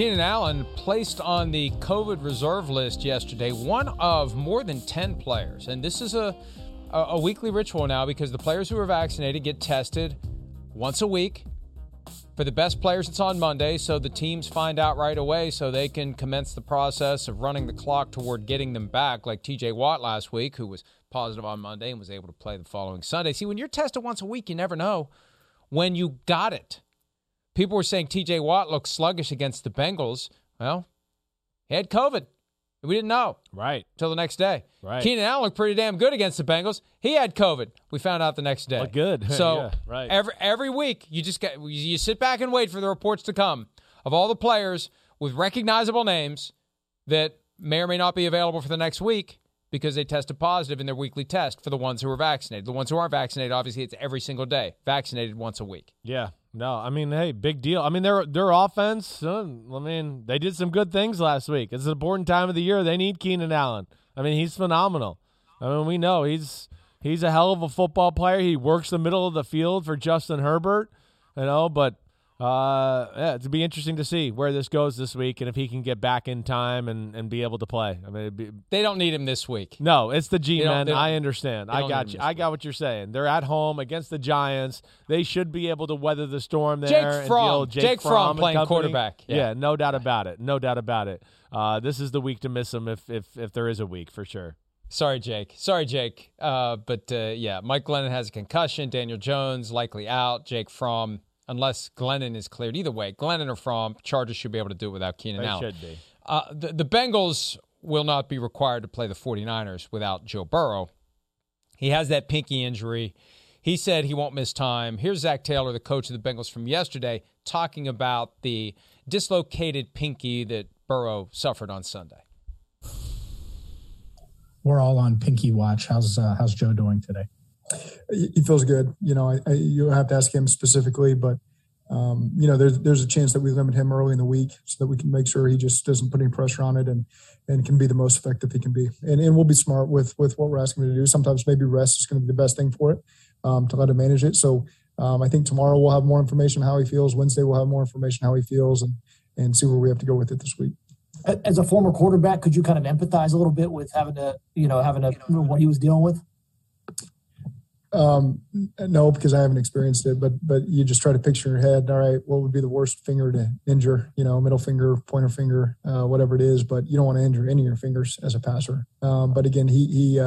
Keenan Allen placed on the COVID reserve list yesterday, one of more than 10 players. And this is a weekly ritual now because the players who are vaccinated get tested once a week. For the best players, it's on Monday, so the teams find out right away so they can commence the process of running the clock toward getting them back, like T.J. Watt last week, who was positive on Monday and was able to play the following Sunday. See, when you're tested once a week, you never know when you got it. People were saying T.J. Watt looked sluggish against the Bengals. Well, he had COVID. We didn't know. Right. Until the next day. Right. Keenan Allen looked pretty damn good against the Bengals. He had COVID. We found out the next day. Looked good. So yeah, right. every week you just get, you sit back and wait for the reports to come of all the players with recognizable names that may or may not be available for the next week because they tested positive in their weekly test for the ones who were vaccinated. The ones who aren't vaccinated, obviously, it's every single day. Vaccinated once a week. Yeah. No, I mean, hey, big deal. I mean, their offense, I mean, they did some good things last week. It's an important time of the year. They need Keenan Allen. I mean, he's phenomenal. I mean, we know he's a hell of a football player. He works the middle of the field for Justin Herbert, you know, but yeah, it'd be interesting to see where this goes this week and if he can get back in time and be able to play. I mean, they don't need him this week. No, it's the G-men. I understand. I got you. I got what you're saying. They're at home against the Giants. They should be able to weather the storm there. Jake Fromm playing quarterback. Yeah, no doubt about it. No doubt about it. This is the week to miss him if there is a week for sure. Sorry, Jake. But Mike Glennon has a concussion. Daniel Jones likely out. Jake Fromm. Unless Glennon is cleared. Either way, Glennon or Fromm, Chargers should be able to do it without Keenan Allen. They should be. The Bengals will not be required to play the 49ers without Joe Burrow. He has that pinky injury. He said he won't miss time. Here's Zach Taylor, the coach of the Bengals from yesterday, talking about the dislocated pinky that Burrow suffered on Sunday. We're all on pinky watch. How's Joe doing today? He feels good. You know, you'll have to ask him specifically, but, you know, there's a chance that we limit him early in the week so that we can make sure he just doesn't put any pressure on it and can be the most effective he can be. And we'll be smart with what we're asking him to do. Sometimes maybe rest is going to be the best thing for it to let him manage it. So I think tomorrow we'll have more information how he feels. Wednesday we'll have more information how he feels and see where we have to go with it this week. As a former quarterback, could you kind of empathize a little bit with having to what he was dealing with? No, because I haven't experienced it, but you just try to picture in your head, all right, what would be the worst finger to injure, you know, middle finger, pointer finger, whatever it is, but you don't want to injure any of your fingers as a passer. But again, he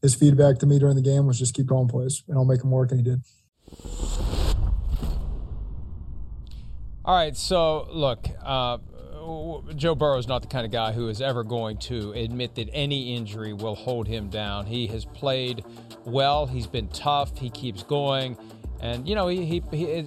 his feedback to me during the game was just keep calling plays and I'll make them work. And he did. All right. So look, Joe Burrow is not the kind of guy who is ever going to admit that any injury will hold him down. He has played well. He's been tough. He keeps going. And, you know, he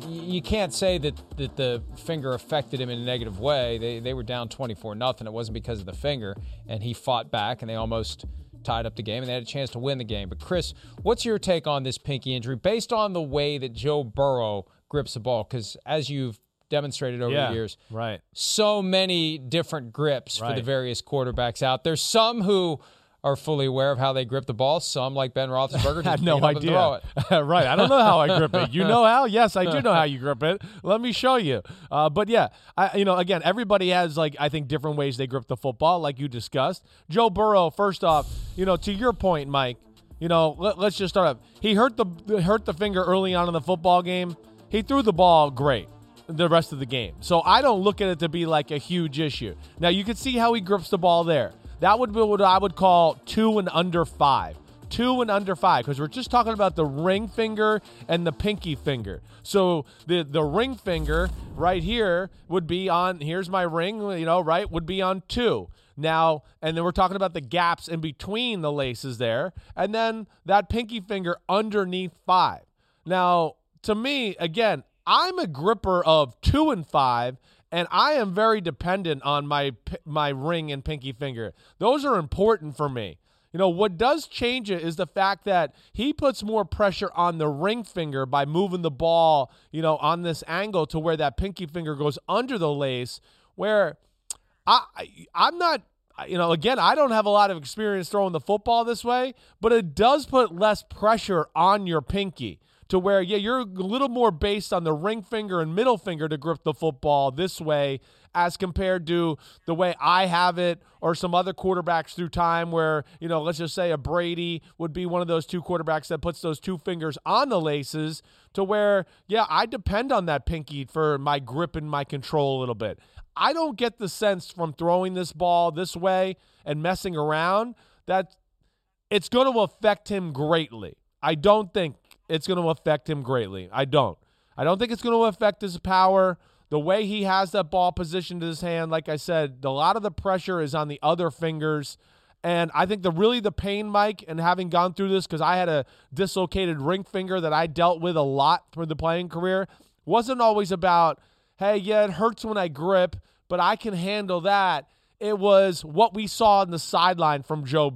you can't say that the finger affected him in a negative way. They were down 24-0. It wasn't because of the finger. And he fought back, and they almost tied up the game, and they had a chance to win the game. But, Chris, what's your take on this pinky injury based on the way that Joe Burrow grips the ball? Because as you've demonstrated over the years. Right. So many different grips for the various quarterbacks out there. Some who are fully aware of how they grip the ball. Some, like Ben Roethlisberger, just no idea. And throw it. Right. I don't know how I grip it. You know how? Yes, I do know how you grip it. Let me show you. But yeah, again, everybody has, like, I think different ways they grip the football, like you discussed. Joe Burrow, first off, to your point, Mike, let's just start up. He hurt the finger early on in the football game. He threw the ball great the rest of the game. So I don't look at it to be like a huge issue. Now you can see how he grips the ball there. That would be what I would call 2 and under 5. 2 and under 5, because we're just talking about the ring finger and the pinky finger. So the ring finger right here would be on, here's my ring, right, would be on 2. Now, and then we're talking about the gaps in between the laces there. And then that pinky finger underneath 5. Now, to me, again, I'm a gripper of 2 and 5, and I am very dependent on my ring and pinky finger. Those are important for me. What does change it is the fact that he puts more pressure on the ring finger by moving the ball, on this angle to where that pinky finger goes under the lace, where I'm not, again, I don't have a lot of experience throwing the football this way, but it does put less pressure on your pinky to where, yeah, you're a little more based on the ring finger and middle finger to grip the football this way as compared to the way I have it or some other quarterbacks through time where, you know, let's just say a Brady would be one of those two quarterbacks that puts those two fingers on the laces to where, yeah, I depend on that pinky for my grip and my control a little bit. I don't get the sense from throwing this ball this way and messing around that it's going to affect him greatly. I don't think it's going to affect him greatly. I don't think it's going to affect his power. The way he has that ball positioned in his hand, like I said, a lot of the pressure is on the other fingers. And I think the pain, Mike, and having gone through this, because I had a dislocated ring finger that I dealt with a lot through the playing career, wasn't always about, hey, yeah, it hurts when I grip, but I can handle that. It was what we saw on the sideline from Joe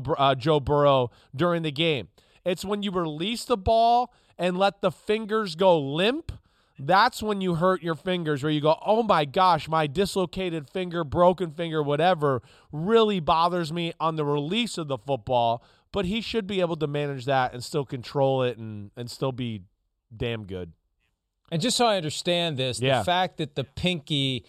Burrow during the game. It's when you release the ball and let the fingers go limp, that's when you hurt your fingers, where you go, oh my gosh, my dislocated finger, broken finger, whatever, really bothers me on the release of the football. But he should be able to manage that and still control it and still be damn good. And just so I understand this, The fact that the pinky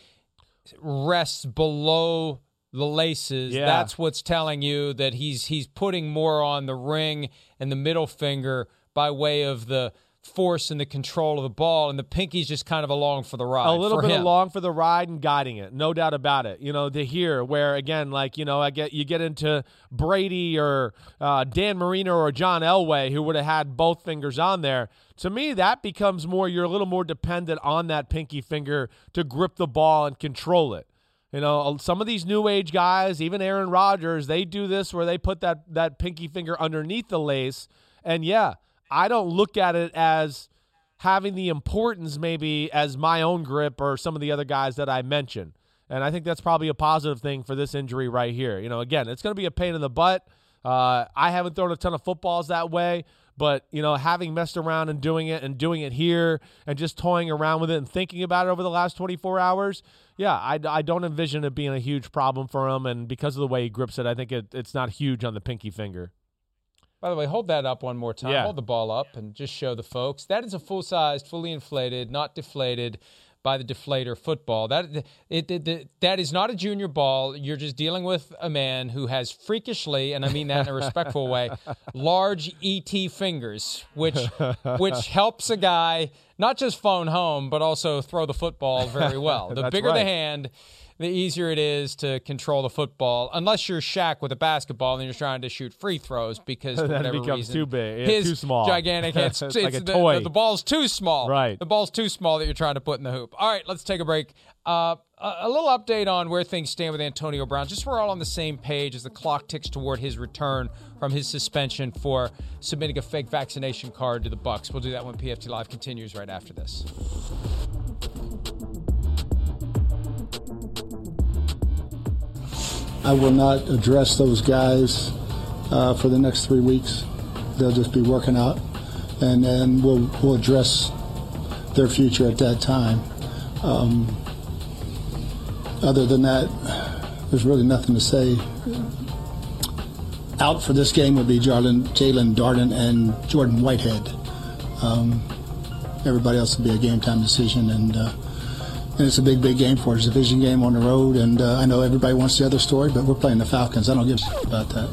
rests below the laces, That's what's telling you that he's putting more on the ring and the middle finger by way of the force and the control of the ball, and the pinky's just kind of along for the ride. A little bit along for the ride and guiding it, no doubt about it. You know, to hear where, again, like, you know, you get into Brady or Dan Marino or John Elway, who would have had both fingers on there. To me, that becomes more, you're a little more dependent on that pinky finger to grip the ball and control it. You know, some of these new age guys, even Aaron Rodgers, they do this where they put that pinky finger underneath the lace, and I don't look at it as having the importance maybe as my own grip or some of the other guys that I mentioned. And I think that's probably a positive thing for this injury right here. You know, again, it's going to be a pain in the butt. I haven't thrown a ton of footballs that way, but, you know, having messed around and doing it here and just toying around with it and thinking about it over the last 24 hours, I don't envision it being a huge problem for him. And because of the way he grips it, I think it's not huge on the pinky finger. By the way, hold that up one more time. Yeah. Hold the ball up and just show the folks. That is a full-sized, fully inflated, not deflated by the deflator football. That is not a junior ball. You're just dealing with a man who has freakishly, and I mean that in a respectful way, large ET fingers, which helps a guy not just phone home, but also throw the football very well. The bigger the hand, the easier it is to control the football, unless you're Shaq with a basketball and you're trying to shoot free throws because for whatever reason, too big, his too small, gigantic hands, it's like a toy. The ball's too small. Right, the ball's too small that you're trying to put in the hoop. All right, let's take a break. A little update on where things stand with Antonio Brown. Just so we're all on the same page as the clock ticks toward his return from his suspension for submitting a fake vaccination card to the Bucs. We'll do that when PFT Live continues right after this. I will not address those guys for the next 3 weeks. They'll just be working out, and then we'll address their future at that time. Other than that, there's really nothing to say. Out for this game would be Jalen Darden and Jordan Whitehead. Everybody else would be a game-time decision, And it's a big, big game for us. It's a division game on the road, and I know everybody wants the other story, but we're playing the Falcons. I don't give a shit about that.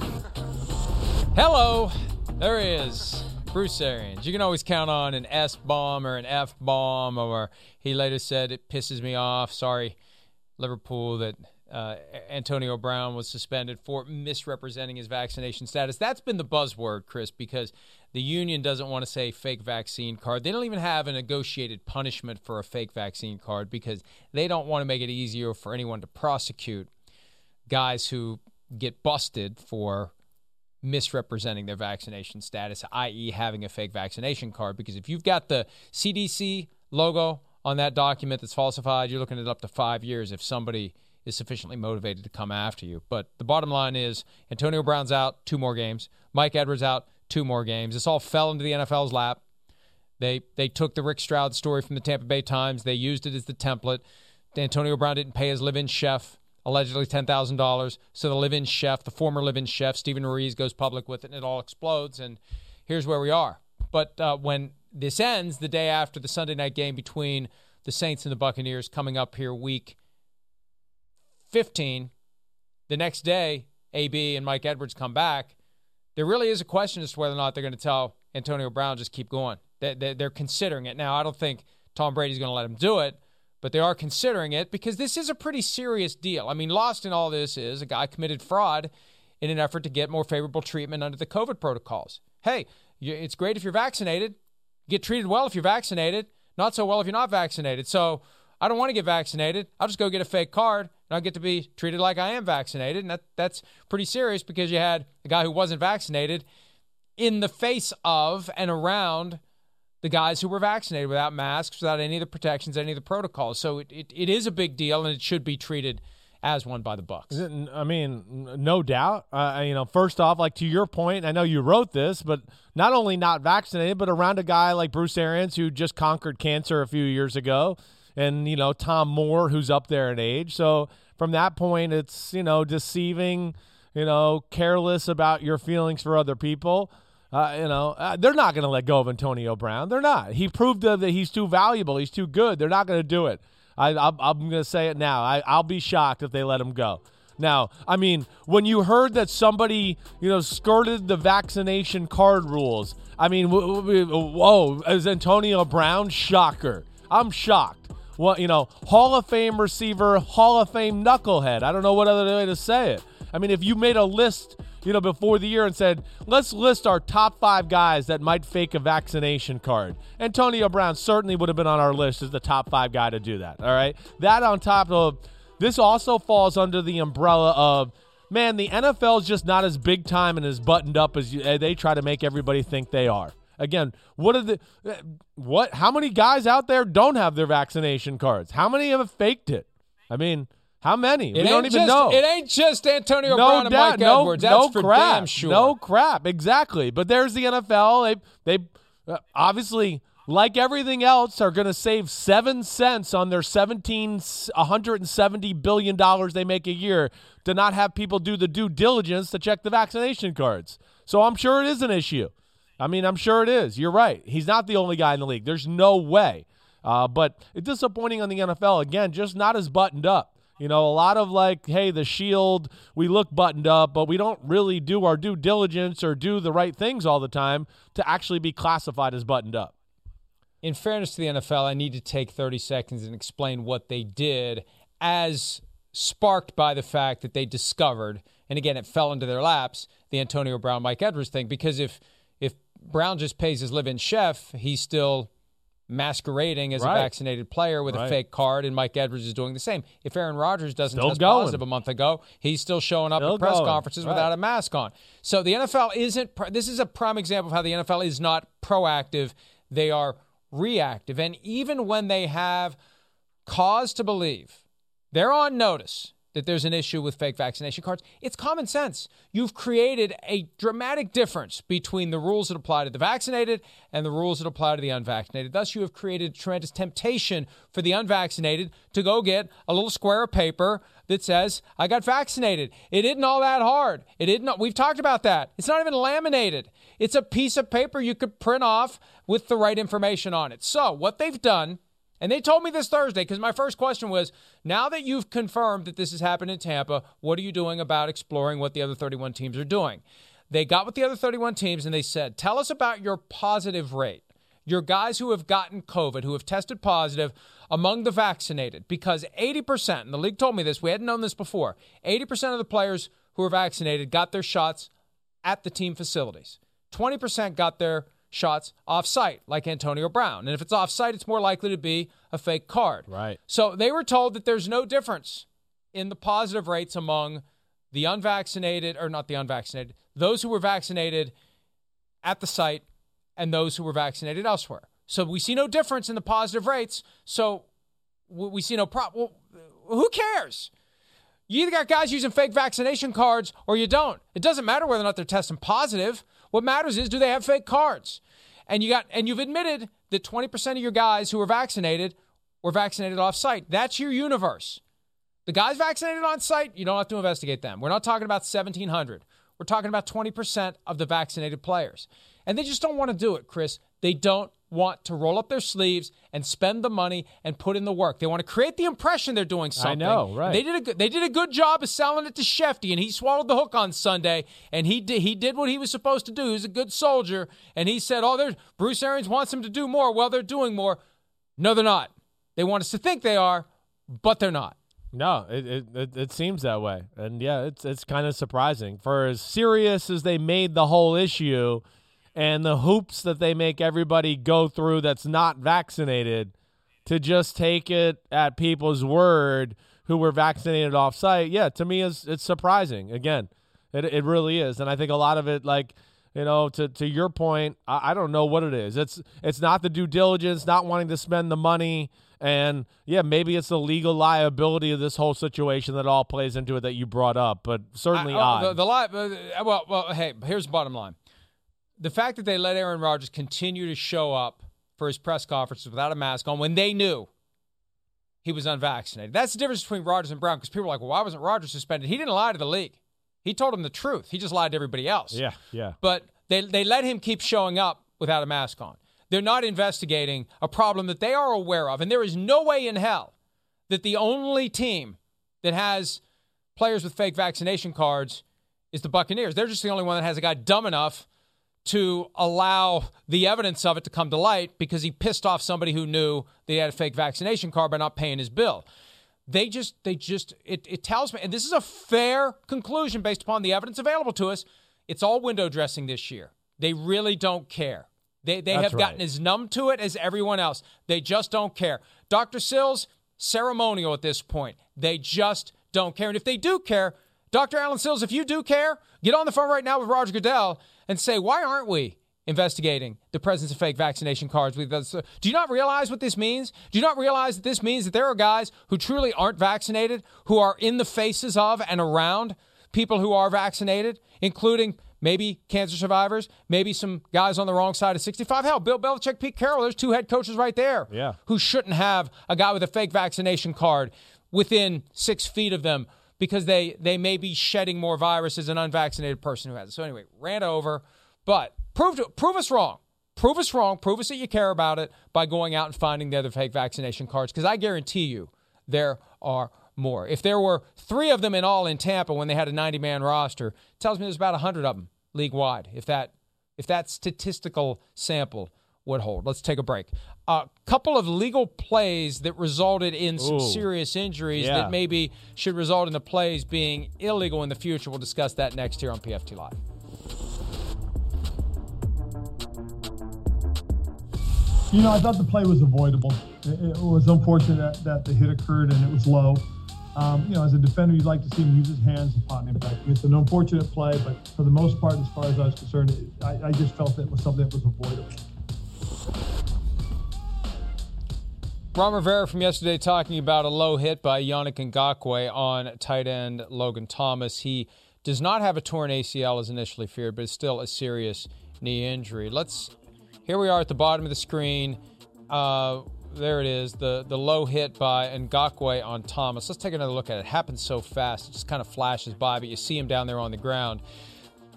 Hello. There he is, Bruce Arians. You can always count on an S-bomb or an F-bomb, or he later said, it pisses me off. Sorry, Liverpool, that Antonio Brown was suspended for misrepresenting his vaccination status. That's been the buzzword, Chris, because the union doesn't want to say fake vaccine card. They don't even have a negotiated punishment for a fake vaccine card because they don't want to make it easier for anyone to prosecute guys who get busted for misrepresenting their vaccination status, i.e. having a fake vaccination card. Because if you've got the CDC logo on that document that's falsified, you're looking at up to 5 years if somebody is sufficiently motivated to come after you. But the bottom line is Antonio Brown's out 2 more games. Mike Edwards out 2 more games. This all fell into the NFL's lap. They took the Rick Stroud story from the Tampa Bay Times. They used it as the template. Antonio Brown didn't pay his live-in chef, allegedly $10,000. So the live-in chef, the former live-in chef, Stephen Ruiz, goes public with it, and it all explodes. And here's where we are. But when this ends the day after the Sunday night game between the Saints and the Buccaneers coming up here week 15. The next day, AB and Mike Edwards come back. There really is a question as to whether or not they're going to tell Antonio Brown just keep going. They're considering it. Now, I don't think Tom Brady's going to let him do it, but they are considering it because this is a pretty serious deal. I mean, lost in all this is a guy committed fraud in an effort to get more favorable treatment under the COVID protocols. Hey, it's great if you're vaccinated. You get treated well if you're vaccinated. Not so well if you're not vaccinated. So I don't want to get vaccinated. I'll just go get a fake card, and I'll get to be treated like I am vaccinated. And that's pretty serious because you had a guy who wasn't vaccinated in the face of and around the guys who were vaccinated without masks, without any of the protections, any of the protocols. So it is a big deal, and it should be treated as one by the Bucs. I mean, no doubt. First off, like to your point, I know you wrote this, but not only not vaccinated, but around a guy like Bruce Arians who just conquered cancer a few years ago, and, Tom Moore, who's up there in age. So from that point, it's, deceiving, careless about your feelings for other people. They're not going to let go of Antonio Brown. They're not. He proved that he's too valuable. He's too good. They're not going to do it. I'm going to say it now. I'll be shocked if they let him go. Now, I mean, when you heard that somebody, skirted the vaccination card rules, I mean, whoa, is Antonio Brown? Shocker. I'm shocked. Well, Hall of Fame receiver, Hall of Fame knucklehead. I don't know what other way to say it. I mean, if you made a list, before the year and said, let's list our top 5 guys that might fake a vaccination card, Antonio Brown certainly would have been on our list as the top 5 guy to do that, all right? That on top of this also falls under the umbrella of, man, the NFL's just not as big time and as buttoned up as they try to make everybody think they are. Again, how many guys out there don't have their vaccination cards? How many have faked it? I mean, how many? We don't even know. It ain't just Antonio Brown and Mike Edwards. That's for damn sure. No crap. Exactly. But there's the NFL. They obviously, like everything else, are going to save 7 cents on their $170 billion they make a year to not have people do the due diligence to check the vaccination cards. So I'm sure it is an issue. I mean, I'm sure it is. You're right. He's not the only guy in the league. There's no way. But it's disappointing on the NFL. Again, just not as buttoned up. A lot of like, hey, the shield, we look buttoned up, but we don't really do our due diligence or do the right things all the time to actually be classified as buttoned up. In fairness to the NFL, I need to take 30 seconds and explain what they did as sparked by the fact that they discovered, and again, it fell into their laps, the Antonio Brown, Mike Edwards thing, because if Brown just pays his live-in chef, he's still masquerading as a vaccinated player with a fake card, and Mike Edwards is doing the same. If Aaron Rodgers doesn't test positive a month ago, he's still showing up at press conferences without a mask on. So the NFL isn't – this is a prime example of how the NFL is not proactive. They are reactive. And even when they have cause to believe, they're on notice that there's an issue with fake vaccination cards. It's common sense. You've created a dramatic difference between the rules that apply to the vaccinated and the rules that apply to the unvaccinated. Thus, you have created a tremendous temptation for the unvaccinated to go get a little square of paper that says, I got vaccinated. It isn't all that hard. We've talked about that. It's not even laminated. It's a piece of paper you could print off with the right information on it. So what they've done, and they told me this Thursday, because my first question was, now that you've confirmed that this has happened in Tampa, what are you doing about exploring what the other 31 teams are doing? They got with the other 31 teams and they said, tell us about your positive rate, your guys who have gotten COVID, who have tested positive among the vaccinated, because 80%, and the league told me this, we hadn't known this before, 80% of the players who were vaccinated got their shots at the team facilities. 20% got their shots off-site, like Antonio Brown. And if it's off-site, it's more likely to be a fake card. Right. So they were told that there's no difference in the positive rates among the unvaccinated, or not the unvaccinated, those who were vaccinated at the site and those who were vaccinated elsewhere. So we see no difference in the positive rates, so we see no problem. Well, who cares? You either got guys using fake vaccination cards or you don't. It doesn't matter whether or not they're testing positive. What matters is, do they have fake cards? And you've admitted that 20% of your guys who were vaccinated were vaccinated off-site. That's your universe. The guys vaccinated on-site, you don't have to investigate them. We're not talking about 1,700. We're talking about 20% of the vaccinated players. And they just don't want to do it, Chris. They don't want to roll up their sleeves and spend the money and put in the work. They want to create the impression they're doing something. I know, right? They did a good job of selling it to Shefty, and he swallowed the hook on Sunday, and he did what he was supposed to do. He was a good soldier, and he said, Bruce Arians wants him to do more. Well, they're doing more. No, they're not. They want us to think they are, but they're not. No, it seems that way. And, yeah, it's kind of surprising. For as serious as they made the whole issue and the hoops that they make everybody go through that's not vaccinated, to just take it at people's word who were vaccinated off-site, yeah, to me it's surprising. Again, it really is. And I think a lot of it, like, you know, to your point, I don't know what it is. It's not the due diligence, not wanting to spend the money. And, yeah, maybe it's the legal liability of this whole situation that all plays into it that you brought up, but certainly odd. Hey, here's the bottom line. The fact that they let Aaron Rodgers continue to show up for his press conferences without a mask on when they knew he was unvaccinated. That's the difference between Rodgers and Brown, because people are like, well, why wasn't Rodgers suspended? He didn't lie to the league. He told them the truth. He just lied to everybody else. Yeah, yeah. But they let him keep showing up without a mask on. They're not investigating a problem that they are aware of. And there is no way in hell that the only team that has players with fake vaccination cards is the Buccaneers. They're just the only one that has a guy dumb enough to allow the evidence of it to come to light because he pissed off somebody who knew that he had a fake vaccination card by not paying his bill. It tells me, and this is a fair conclusion based upon the evidence available to us, it's all window dressing this year. They really don't care. They have gotten as numb to it as everyone else. They just don't care. Dr. Sills, ceremonial at this point. They just don't care. And if they do care, Dr. Alan Sills, if you do care, get on the phone right now with Roger Goodell and say, why aren't we investigating the presence of fake vaccination cards? Do you not realize what this means? Do you not realize that this means that there are guys who truly aren't vaccinated, who are in the faces of and around people who are vaccinated, including maybe cancer survivors, maybe some guys on the wrong side of 65. Hell, Bill Belichick, Pete Carroll, there's two head coaches right there who shouldn't have a guy with a fake vaccination card within 6 feet of them because they may be shedding more virus as an unvaccinated person who has it. So anyway, rant over. But prove us wrong. Prove us wrong. Prove us that you care about it by going out and finding the other fake vaccination cards, because I guarantee you there are more. If there were 3 of them in all in Tampa when they had a 90-man roster, it tells me there's about 100 of them league-wide, if that statistical sample would hold. Let's take a break. A couple of legal plays that resulted in some serious injuries that maybe should result in the plays being illegal in the future. We'll discuss that next here on PFT Live. You know, I thought the play was avoidable. It was unfortunate that the hit occurred and it was low. You know, as a defender, you'd like to see him use his hands upon impact. It's an unfortunate play, but for the most part, as far as I was concerned, I just felt that it was something that was avoidable. Ron Rivera from yesterday talking about a low hit by Yannick Ngakoue on tight end Logan Thomas. He does not have a torn ACL as initially feared, but it's still a serious knee injury. Here we are at the bottom of the screen. There it is, the low hit by Ngakoue on Thomas. Let's take another look at it. It happens so fast, it just kind of flashes by, but you see him down there on the ground.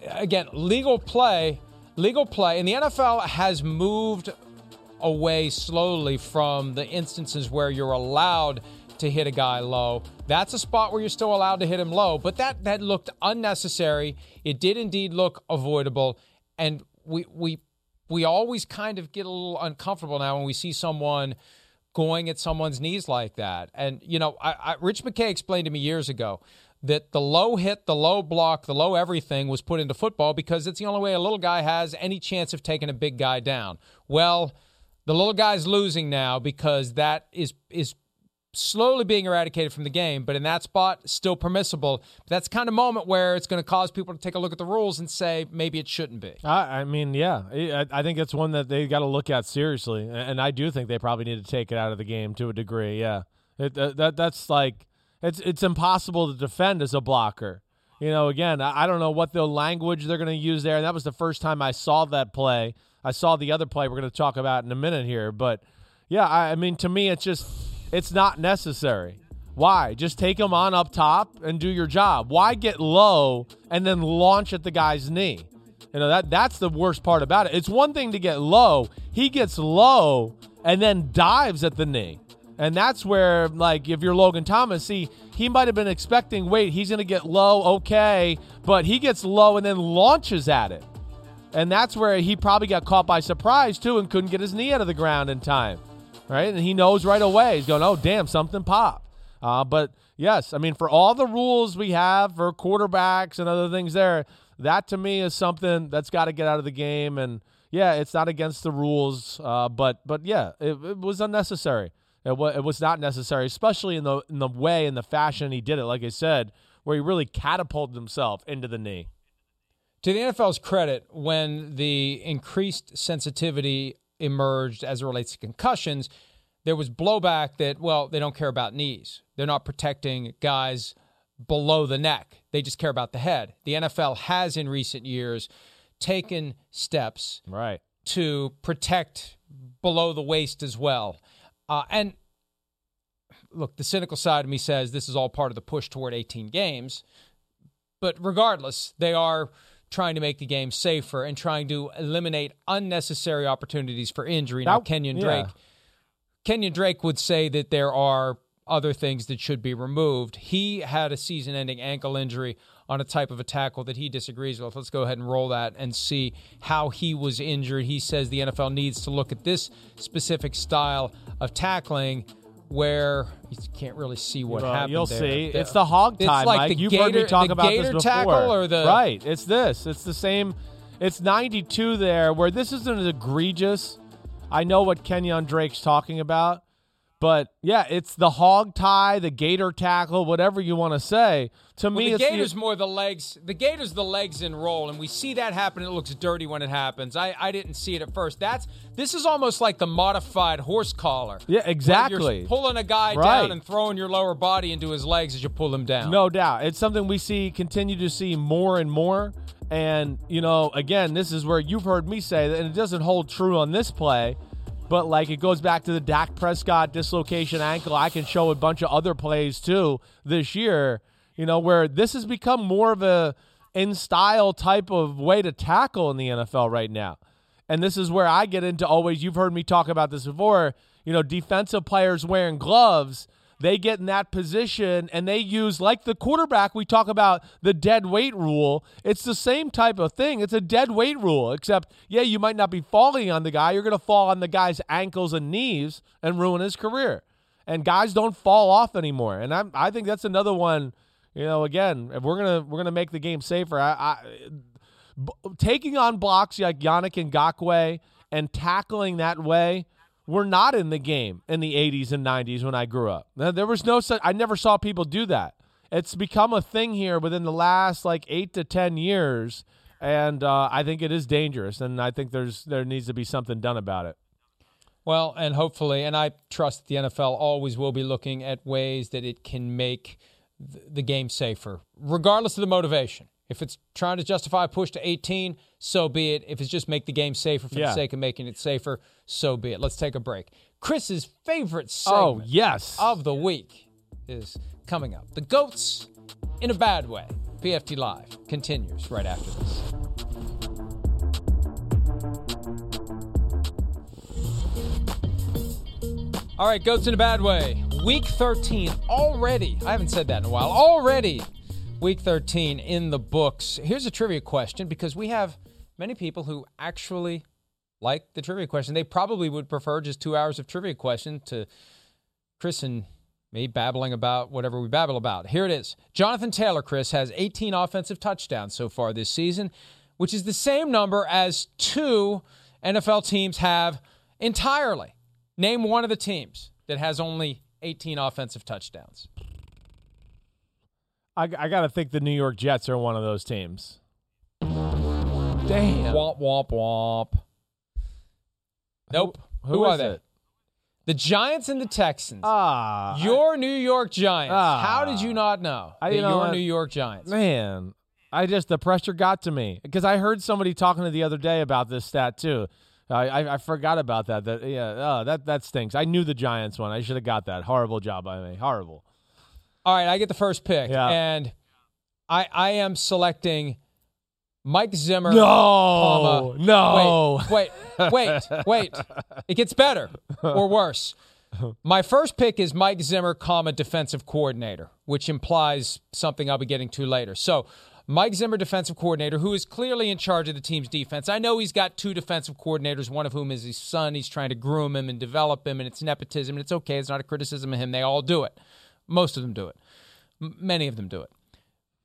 Again, legal play. And the NFL has moved away slowly from the instances where you're allowed to hit a guy low. That's a spot where you're still allowed to hit him low, but that looked unnecessary. It did indeed look avoidable, and we always kind of get a little uncomfortable now when we see someone going at someone's knees like that. And, you know, Rich McKay explained to me years ago that the low hit, the low block, the low everything was put into football because it's the only way a little guy has any chance of taking a big guy down. Well, the little guy's losing now because that is slowly being eradicated from the game, but in that spot, still permissible. But that's the kind of moment where it's going to cause people to take a look at the rules and say maybe it shouldn't be. I mean, yeah. I think it's one that they got to look at seriously, and I do think they probably need to take it out of the game to a degree, yeah. That's like it's impossible to defend as a blocker. You know, again, I don't know what the language they're going to use there, and that was the first time I saw that play. I saw the other play we're going to talk about in a minute here, but, yeah, I mean, to me it's just – it's not necessary. Why? Just take him on up top and do your job. Why get low and then launch at the guy's knee? You know, that's the worst part about it. It's one thing to get low. He gets low and then dives at the knee. And that's where, like, if you're Logan Thomas, see, he might have been expecting, wait, he's going to get low, okay. But he gets low and then launches at it. And that's where he probably got caught by surprise, too, and couldn't get his knee out of the ground in time, right? And he knows right away. He's going, oh, damn, something popped. But, yes, I mean, for all the rules we have for quarterbacks and other things there, that to me is something that's got to get out of the game. And, yeah, it's not against the rules, but yeah, it was unnecessary. It was not necessary, especially in the way and the fashion he did it, like I said, where he really catapulted himself into the knee. To the NFL's credit, when the increased sensitivity emerged as it relates to concussions, there was blowback that, well, they don't care about knees. They're not protecting guys below the neck. They just care about the head. The NFL has, in recent years, taken steps right to protect below the waist as well. And look, the cynical side of me says this is all part of the push toward 18 games. But regardless, they are trying to make the game safer and trying to eliminate unnecessary opportunities for injury. Now, Kenyon Drake would say that there are other things that should be removed. He had a season-ending ankle injury on a type of a tackle that he disagrees with. Let's go ahead and roll that and see how he was injured. He says the NFL needs to look at this specific style of tackling where you can't really see what happened. You'll there. See. It's the hog tie, it's like Mike. You've heard me talk about this before. Tackle or the... Right. It's this. It's the same. It's 92 there where this isn't as egregious. I know what Kenyon Drake's talking about. But, yeah, it's the hog tie, the gator tackle, whatever you want to say. To me, the gator's more the legs. The gator's the legs in roll, and we see that happen. It looks dirty when it happens. I didn't see it at first. This is almost like the modified horse collar. Yeah, exactly. You're pulling a guy down and throwing your lower body into his legs as you pull him down. No doubt. It's something we continue to see more and more. And, you know, again, this is where you've heard me say that, and it doesn't hold true on this play. But, like, it goes back to the Dak Prescott dislocation ankle. I can show a bunch of other plays, too, this year, you know, where this has become more of a in-style type of way to tackle in the NFL right now. And this is where I get into always, you've heard me talk about this before, you know, defensive players wearing gloves, they get in that position, and they use, like the quarterback, we talk about the dead weight rule. It's the same type of thing. It's a dead weight rule, except, yeah, you might not be falling on the guy. You're going to fall on the guy's ankles and knees and ruin his career. And guys don't fall off anymore. And I think that's another one, you know, again, if we're gonna make the game safer, taking on blocks like Yannick Ngakoue and tackling that way, we're not in the game in the 80s and 90s when I grew up. There was no such – I never saw people do that. It's become a thing here within the last, 8 to 10 years, and I think it is dangerous, and I think there needs to be something done about it. Well, and hopefully – and I trust the NFL always will be looking at ways that it can make the game safer, regardless of the motivation. If it's trying to justify a push to 18, so be it. If it's just make the game safer for the sake of making it safer, so be it. Let's take a break. Chris's favorite segment of the week is coming up. The GOATs in a bad way. PFT Live continues right after this. All right, GOATs in a bad way. Week 13 already. I haven't said that in a while. Already. Week 13 in the books. Here's a trivia question, because we have many people who actually like the trivia question. They probably would prefer just 2 hours of trivia question to Chris and me babbling about whatever we babble about. Here it is. Jonathan Taylor, Chris, has 18 offensive touchdowns so far this season, which is the same number as 2 NFL teams have entirely. Name one of the teams that has only 18 offensive touchdowns. I got to think the New York Jets are one of those teams. Damn. Womp, womp, womp. Nope. Who are they? It? The Giants and the Texans. Your New York Giants. How did you not know your New York Giants? Man, the pressure got to me. Because I heard somebody talking to the other day about this stat, too. I forgot about that. That stinks. I knew the Giants one. I should have got that. Horrible job by me. Horrible. All right, I get the first pick, and I am selecting Mike Zimmer. No, no. Wait. It gets better or worse. My first pick is Mike Zimmer, defensive coordinator, which implies something I'll be getting to later. So Mike Zimmer, defensive coordinator, who is clearly in charge of the team's defense. I know he's got two defensive coordinators, one of whom is his son. He's trying to groom him and develop him, and it's nepotism, and it's okay. It's not a criticism of him. They all do it. Most of them do it. Many of them do it.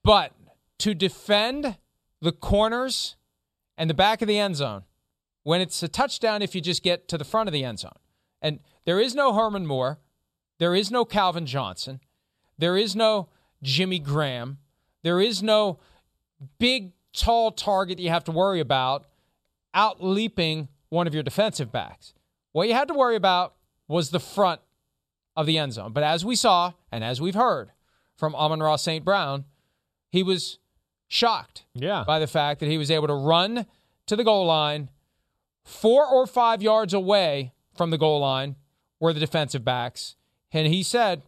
But to defend the corners and the back of the end zone, when it's a touchdown if you just get to the front of the end zone. And there is no Herman Moore. There is no Calvin Johnson. There is no Jimmy Graham. There is no big, tall target you have to worry about out-leaping one of your defensive backs. What you had to worry about was the front of the end zone. But as we saw and as we've heard from Amon-Ra St. Brown, he was shocked by the fact that he was able to run to the goal line 4 or 5 yards away from the goal line were the defensive backs. And he said,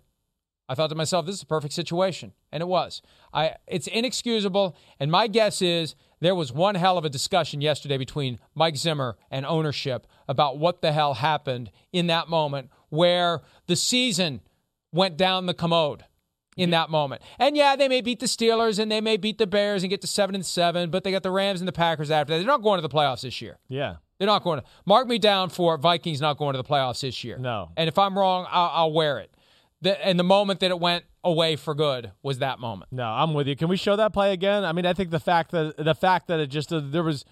I thought to myself, this is a perfect situation. And it was. It's inexcusable, and my guess is there was one hell of a discussion yesterday between Mike Zimmer and ownership about what the hell happened in that moment where the season went down the commode in that moment. And, yeah, they may beat the Steelers and they may beat the Bears and get to 7-7, but they got the Rams and the Packers after that. They're not going to the playoffs this year. Yeah. They're not going to. Mark me down for Vikings not going to the playoffs this year. No. And if I'm wrong, I'll wear it. And the moment that it went away for good was that moment. No, I'm with you. Can we show that play again? I mean, I think the fact that it just there was,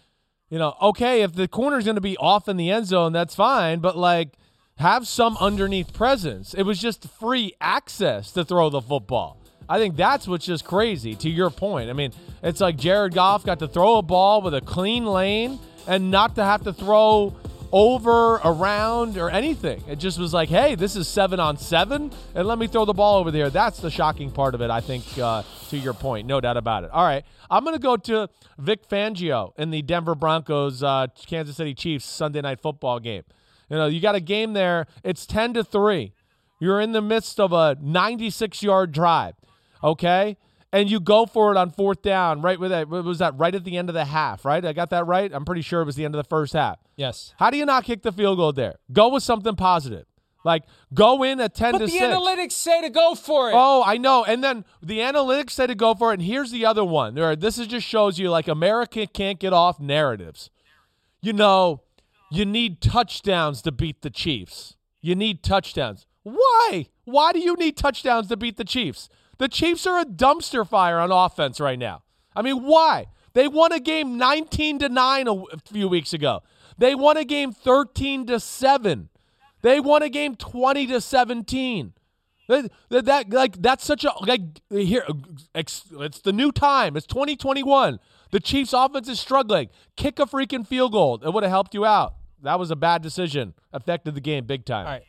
okay, if the corner's going to be off in the end zone, that's fine. But, have some underneath presence. It was just free access to throw the football. I think that's what's just crazy, to your point. I mean, it's like Jared Goff got to throw a ball with a clean lane and not to have to throw over, around, or anything. It just was like, hey, this is 7-on-7, and let me throw the ball over there. That's the shocking part of it, I think, to your point. No doubt about it. All right, I'm going to go to Vic Fangio in the Denver Broncos, Kansas City Chiefs Sunday night football game. You got a game there. It's 10-3. You're in the midst of a 96-yard drive, okay? And you go for it on fourth down, right with that. Was that right at the end of the half, right? I got that right? I'm pretty sure it was the end of the first half. Yes. How do you not kick the field goal there? Go with something positive. Go in at 10-6. But the analytics say to go for it. Oh, I know. And then the analytics say to go for it, and here's the other one. This is just shows you, America can't get off narratives. You need touchdowns to beat the Chiefs. You need touchdowns. Why? Why do you need touchdowns to beat the Chiefs? The Chiefs are a dumpster fire on offense right now. I mean, why? They won a game 19-9 a few weeks ago. They won a game 13-7. They won a game 20-17. That's such a here. It's the new time. It's 2021. The Chiefs' offense is struggling. Kick a freaking field goal. It would have helped you out. That was a bad decision. Affected the game big time. All right.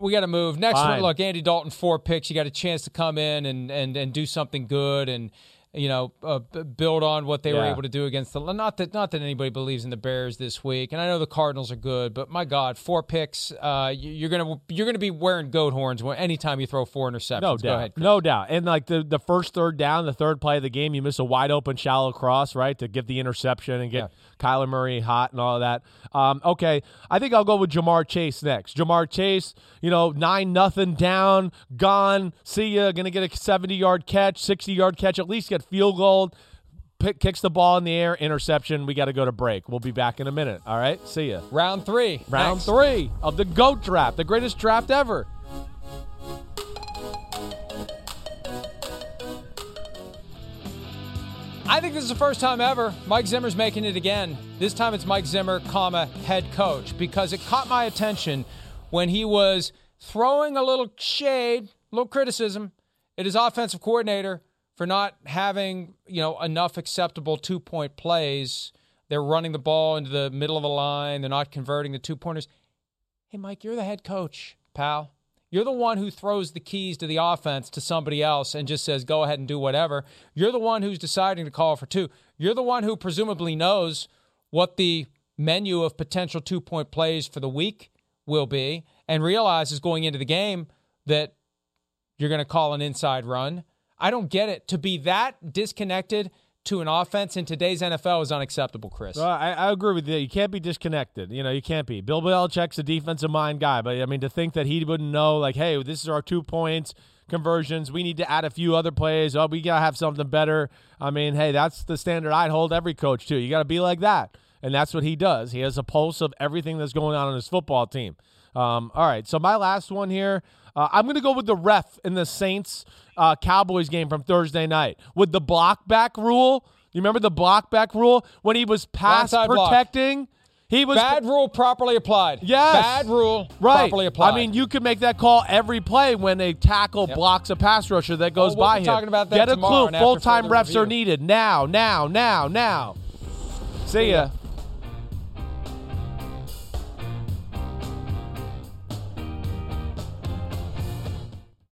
We got to move. Next one, look, Andy Dalton, 4 picks. You got a chance to come in and do something good and, build on what they were able to do against the – not that anybody believes in the Bears this week. And I know the Cardinals are good, but, my God, 4 picks. You're gonna be wearing goat horns anytime you throw 4 interceptions. No doubt. Go ahead, Chris. No doubt. And, the first third down, the third play of the game, you miss a wide-open shallow cross, right, to get the interception and get Kyler Murray hot and all of that. Okay, I think I'll go with Jamar Chase next. Jamar Chase, 9-0 down, gone, see ya, going to get a 70-yard catch, 60-yard catch, at least get field goal, kicks the ball in the air, interception. We got to go to break. We'll be back in a minute. All right, see ya. Round three of the GOAT draft, the greatest draft ever. I think this is the first time ever Mike Zimmer's making it again. This time it's Mike Zimmer, head coach, because it caught my attention when he was throwing a little shade, a little criticism at his offensive coordinator for not having, enough acceptable two-point plays. They're running the ball into the middle of the line. They're not converting the two-pointers. Hey, Mike, you're the head coach, pal. You're the one who throws the keys to the offense to somebody else and just says, go ahead and do whatever. You're the one who's deciding to call for two. You're the one who presumably knows what the menu of potential two-point plays for the week will be and realizes going into the game that you're going to call an inside run. I don't get it. To be that disconnected to an offense in today's NFL is unacceptable, Chris. Well, I agree with you. You can't be disconnected. You know, you can't be. Bill Belichick's a defensive mind guy, but, I mean, to think that he wouldn't know, like, hey, this is our 2 points conversions. We need to add a few other plays. Oh, we got to have something better. I mean, hey, that's the standard I'd hold every coach to. You got to be like that, and that's what he does. He has a pulse of everything that's going on his football team. All right, so my last one here, I'm going to go with the ref in the Saints-Cowboys game from Thursday night with the block back rule. You remember the block back rule? When he was pass protecting, he was bad rule properly applied. Yes. Bad rule properly applied. I mean, you could make that call every play when a tackle blocks a pass rusher that goes by him. Talking about that. Get a clue. Full-time refs are needed. Now. See ya.